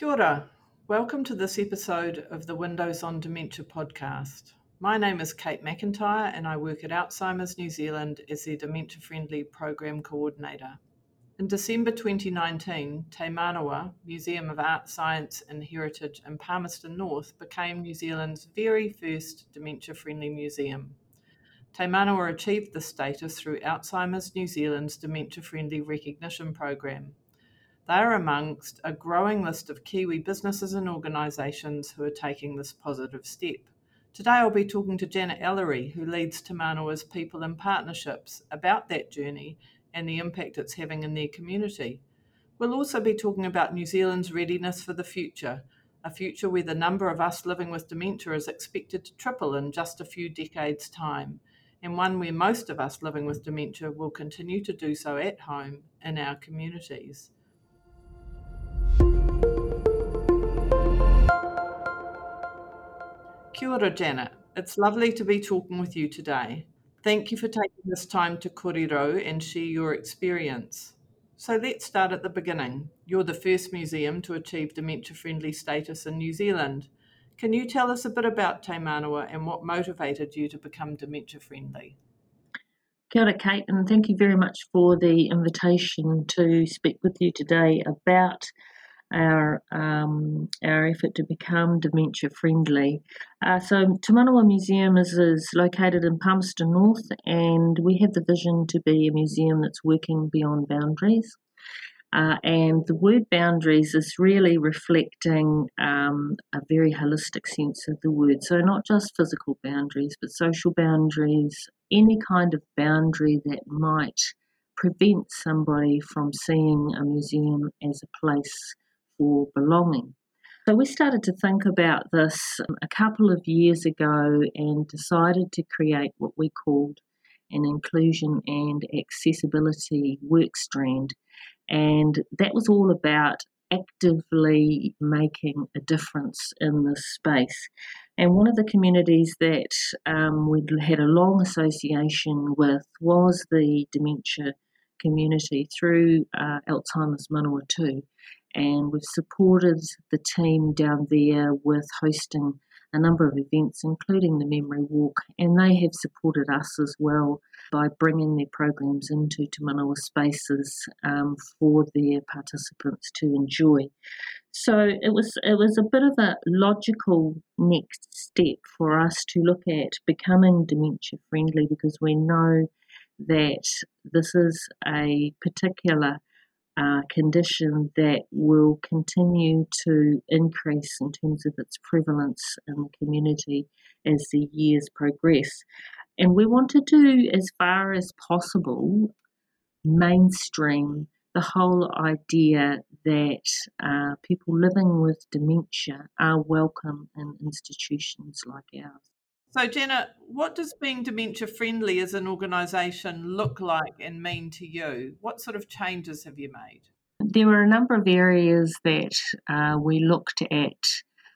Kia ora. Welcome to this episode of the Windows on Dementia podcast. My name is Kate McIntyre and I work at Alzheimer's New Zealand as their Dementia Friendly Program Coordinator. In December 2019, Te Manawa, Museum of Art, Science and Heritage in Palmerston North, became New Zealand's very first dementia friendly museum. Te Manawa achieved this status through Alzheimer's New Zealand's Dementia Friendly Recognition Program. They are amongst a growing list of Kiwi businesses and organisations who are taking this positive step. Today I'll be talking to Janet Ellery, who leads Te Manawa's People and Partnerships, about that journey and the impact it's having in their community. We'll also be talking about New Zealand's readiness for the future, a future where the number of us living with dementia is expected to triple in just a few decades' time, and one where most of us living with dementia will continue to do so at home in our communities. Kia ora, Janet. It's lovely to be talking with you today. Thank you for taking this time to kōrero and share your experience. So let's start at the beginning. You're the first museum to achieve dementia-friendly status in New Zealand. Can you tell us a bit about Te Manawa and what motivated you to become dementia-friendly? Kia ora, Kate, and thank you very much for the invitation to speak with you today about our effort to become dementia friendly. So Te Manawa Museum is located in Palmerston North, and we have the vision to be a museum that's working beyond boundaries. And the word boundaries is really reflecting a very holistic sense of the word. So not just physical boundaries, but social boundaries, any kind of boundary that might prevent somebody from seeing a museum as a place for belonging. So we started to think about this a couple of years ago and decided to create what we called an inclusion and accessibility work strand. And that was all about actively making a difference in this space. And one of the communities that we'd had a long association with was the dementia community through Alzheimer's Manawatu. And we've supported the team down there with hosting a number of events, including the Memory Walk, and they have supported us as well by bringing their programs into Te Manawa spaces for their participants to enjoy. So it was a bit of a logical next step for us to look at becoming dementia friendly, because we know that this is a particular condition that will continue to increase in terms of its prevalence in the community as the years progress. And we wanted to, as far as possible, mainstream the whole idea that people living with dementia are welcome in institutions like ours. So, Jenna, what does being dementia-friendly as an organisation look like and mean to you? What sort of changes have you made? There were a number of areas that we looked at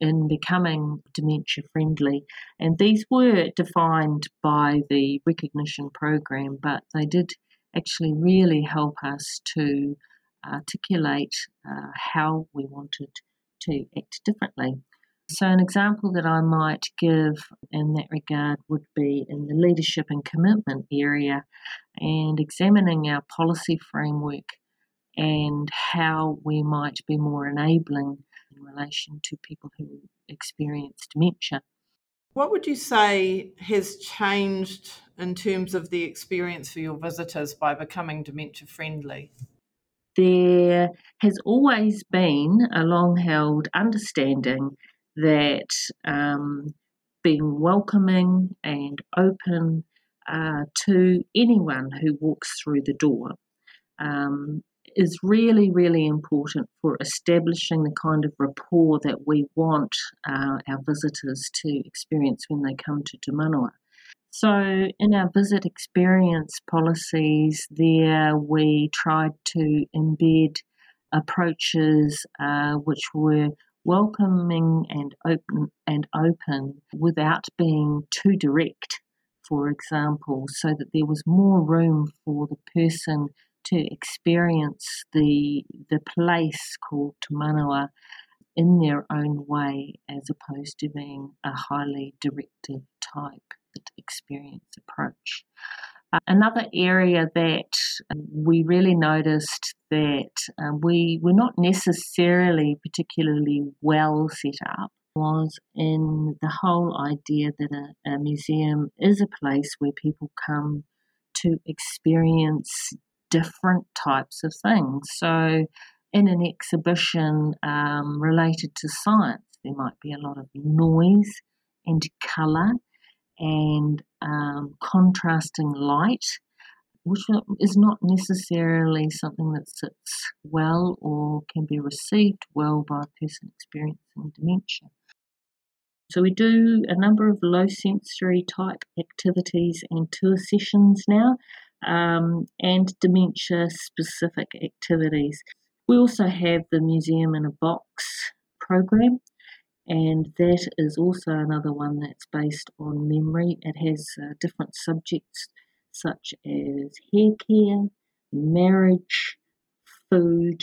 in becoming dementia-friendly, and these were defined by the recognition program, but they did actually really help us to articulate how we wanted to act differently. So an example that I might give in that regard would be in the leadership and commitment area, and examining our policy framework and how we might be more enabling in relation to people who experience dementia. What would you say has changed in terms of the experience for your visitors by becoming dementia friendly? There has always been a long-held understanding that being welcoming and open to anyone who walks through the door is really, really important for establishing the kind of rapport that we want our visitors to experience when they come to Te Manawa. So in our visit experience policies there, we tried to embed approaches which were welcoming and open without being too direct, for example, so that there was more room for the person to experience the place called Te Manawa in their own way, as opposed to being a highly directive type experience approach. Another area that we really noticed that we were not necessarily particularly well set up was in the whole idea that a museum is a place where people come to experience different types of things. So in an exhibition related to science, there might be a lot of noise and colour and contrasting light, which is not necessarily something that sits well or can be received well by a person experiencing dementia. So we do a number of low sensory type activities and tour sessions now, and dementia specific activities. We also have the Museum in a Box program, and that is also another one that's based on memory. It has different subjects such as hair care, marriage, food.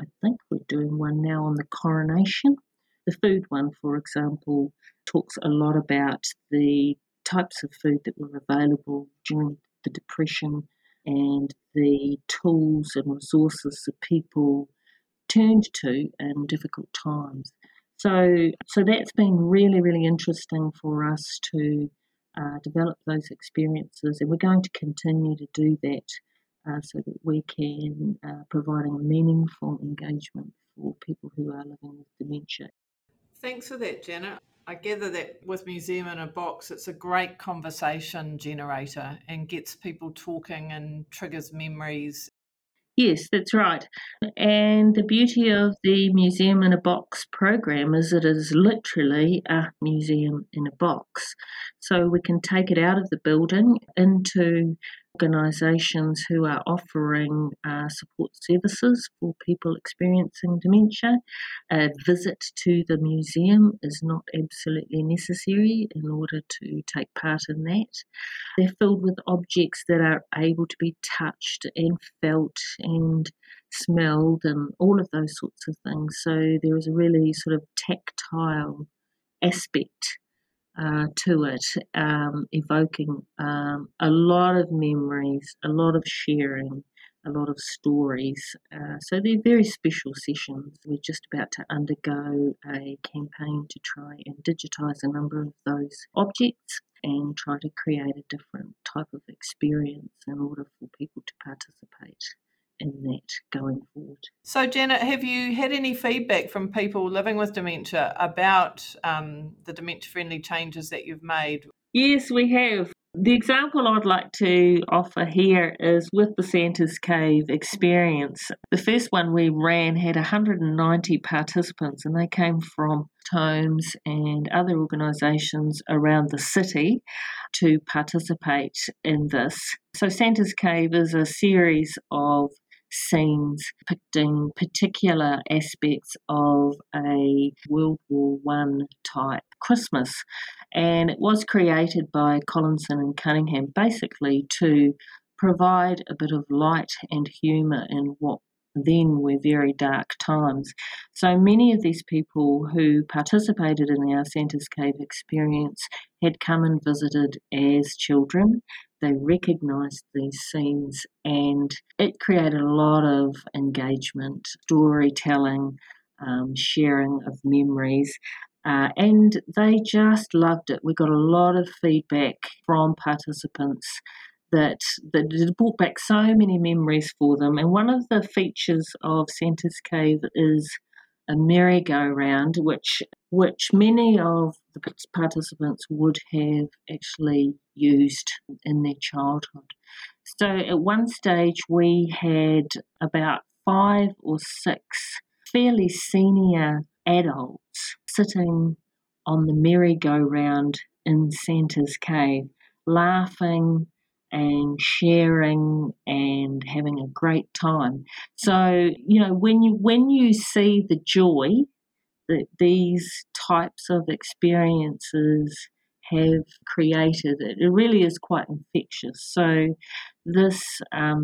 I think we're doing one now on the coronation. The food one, for example, talks a lot about the types of food that were available during the Depression and the tools and resources that people turned to in difficult times. So that's been really, really interesting for us to develop those experiences, and we're going to continue to do that so that we can provide a meaningful engagement for people who are living with dementia. Thanks for that, Janet. I gather that with Museum in a Box, it's a great conversation generator and gets people talking and triggers memories. Yes, that's right. And the beauty of the Museum in a Box program is it is literally a museum in a box. So we can take it out of the building into organisations who are offering support services for people experiencing dementia. A visit to the museum is not absolutely necessary in order to take part in that. They're filled with objects that are able to be touched and felt and smelled and all of those sorts of things. So there is a really sort of tactile aspect to it, evoking a lot of memories, a lot of sharing, a lot of stories. So they're very special sessions. We're just about to undergo a campaign to try and digitise a number of those objects and try to create a different type of experience in order for people to participate in that going forward. So Janet, have you had any feedback from people living with dementia about the dementia-friendly changes that you've made? Yes, we have. The example I'd like to offer here is with the Santa's Cave experience. The first one we ran had 190 participants, and they came from homes and other organisations around the city to participate in this. So Santa's Cave is a series of scenes depicting particular aspects of a World War I type Christmas, and it was created by Collinson and Cunningham basically to provide a bit of light and humour in what then were very dark times. So many of these people who participated in our Santa's Cave experience had come and visited as children. They recognised these scenes, and it created a lot of engagement, storytelling, sharing of memories, and they just loved it. We got a lot of feedback from participants that it brought back so many memories for them. And one of the features of Santa's Cave is a merry-go-round, which many of the participants would have actually used in their childhood. So at one stage we had about 5 or 6 fairly senior adults sitting on the merry-go-round in Santa's Cave, laughing and sharing and having a great time. So, you know, when you see the joy that these types of experiences have created. It really is quite infectious. So this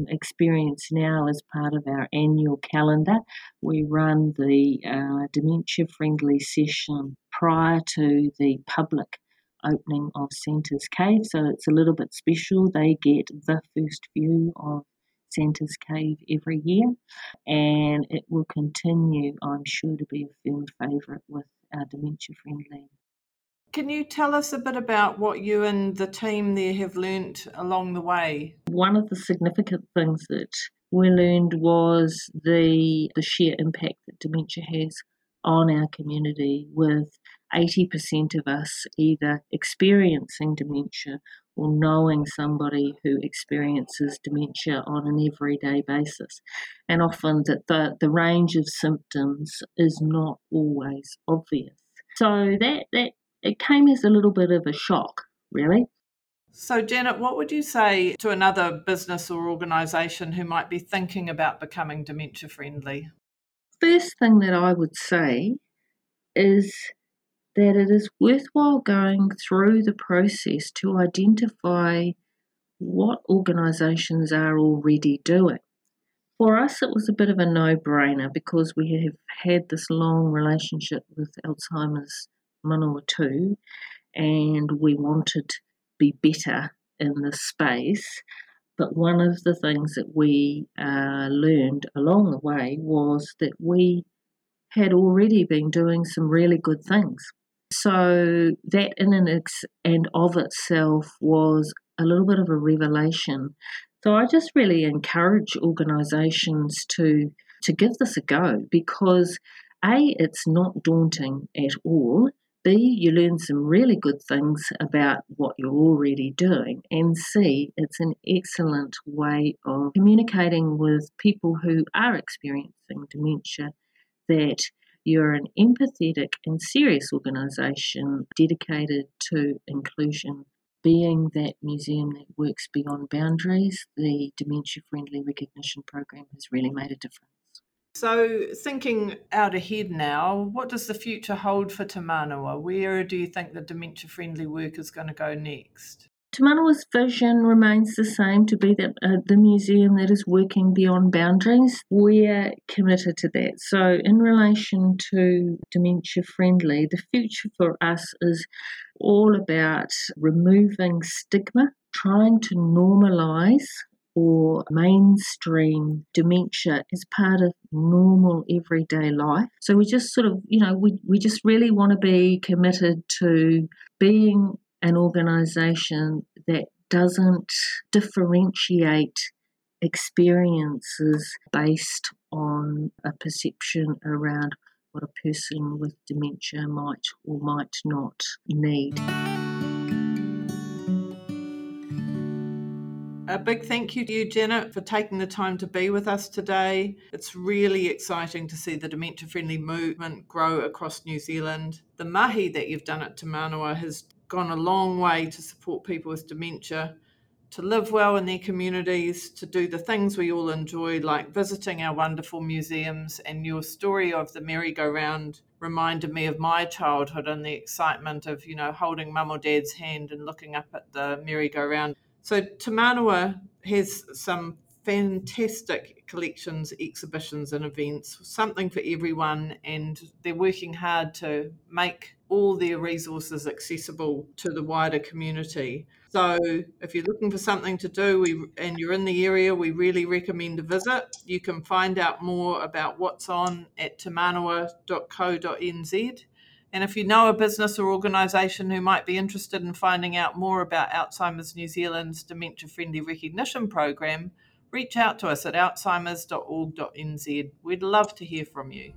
experience now is part of our annual calendar. We run the dementia-friendly session prior to the public opening of Santa's Cave, so it's a little bit special. They get the first view of Santa's Cave every year, and it will continue, I'm sure, to be a firm favourite with our dementia-friendly. Can you tell us a bit about what you and the team there have learnt along the way? One of the significant things that we learned was the sheer impact that dementia has on our community, with 80% of us either experiencing dementia or knowing somebody who experiences dementia on an everyday basis. And often that the range of symptoms is not always obvious. So that it came as a little bit of a shock, really. So, Janet, what would you say to another business or organisation who might be thinking about becoming dementia-friendly? First thing that I would say is that it is worthwhile going through the process to identify what organisations are already doing. For us, it was a bit of a no-brainer because we have had this long relationship with Alzheimer's Manawatu, and we wanted to be better in this space. But one of the things that we learned along the way was that we had already been doing some really good things. So that in and of itself was a little bit of a revelation. So I just really encourage organisations to give this a go because A, it's not daunting at all. B, you learn some really good things about what you're already doing. And C, it's an excellent way of communicating with people who are experiencing dementia that you're an empathetic and serious organisation dedicated to inclusion, being that museum that works beyond boundaries. The Dementia-Friendly Recognition Programme has really made a difference. So thinking out ahead now, what does the future hold for Te Manawa? Where do you think the dementia-friendly work is going to go next? Te Manawa's vision remains the same, to be the museum that is working beyond boundaries. We're committed to that. So in relation to dementia-friendly, the future for us is all about removing stigma, trying to normalise or mainstream dementia as part of normal everyday life. So we just sort of, we just really want to be committed to being an organisation that doesn't differentiate experiences based on a perception around what a person with dementia might or might not need. A big thank you to you, Janet, for taking the time to be with us today. It's really exciting to see the dementia-friendly movement grow across New Zealand. The mahi that you've done at Te Manawa has gone a long way to support people with dementia, to live well in their communities, to do the things we all enjoy, like visiting our wonderful museums. And your story of the merry-go-round reminded me of my childhood and the excitement of, holding mum or dad's hand and looking up at the merry-go-round. So Te Manawa has some fantastic collections, exhibitions and events, something for everyone, and they're working hard to make all their resources accessible to the wider community. So if you're looking for something to do and you're in the area, we really recommend a visit. You can find out more about what's on at temanawa.co.nz. And if you know a business or organisation who might be interested in finding out more about Alzheimer's New Zealand's Dementia-Friendly Recognition Programme, reach out to us at alzheimers.org.nz. We'd love to hear from you.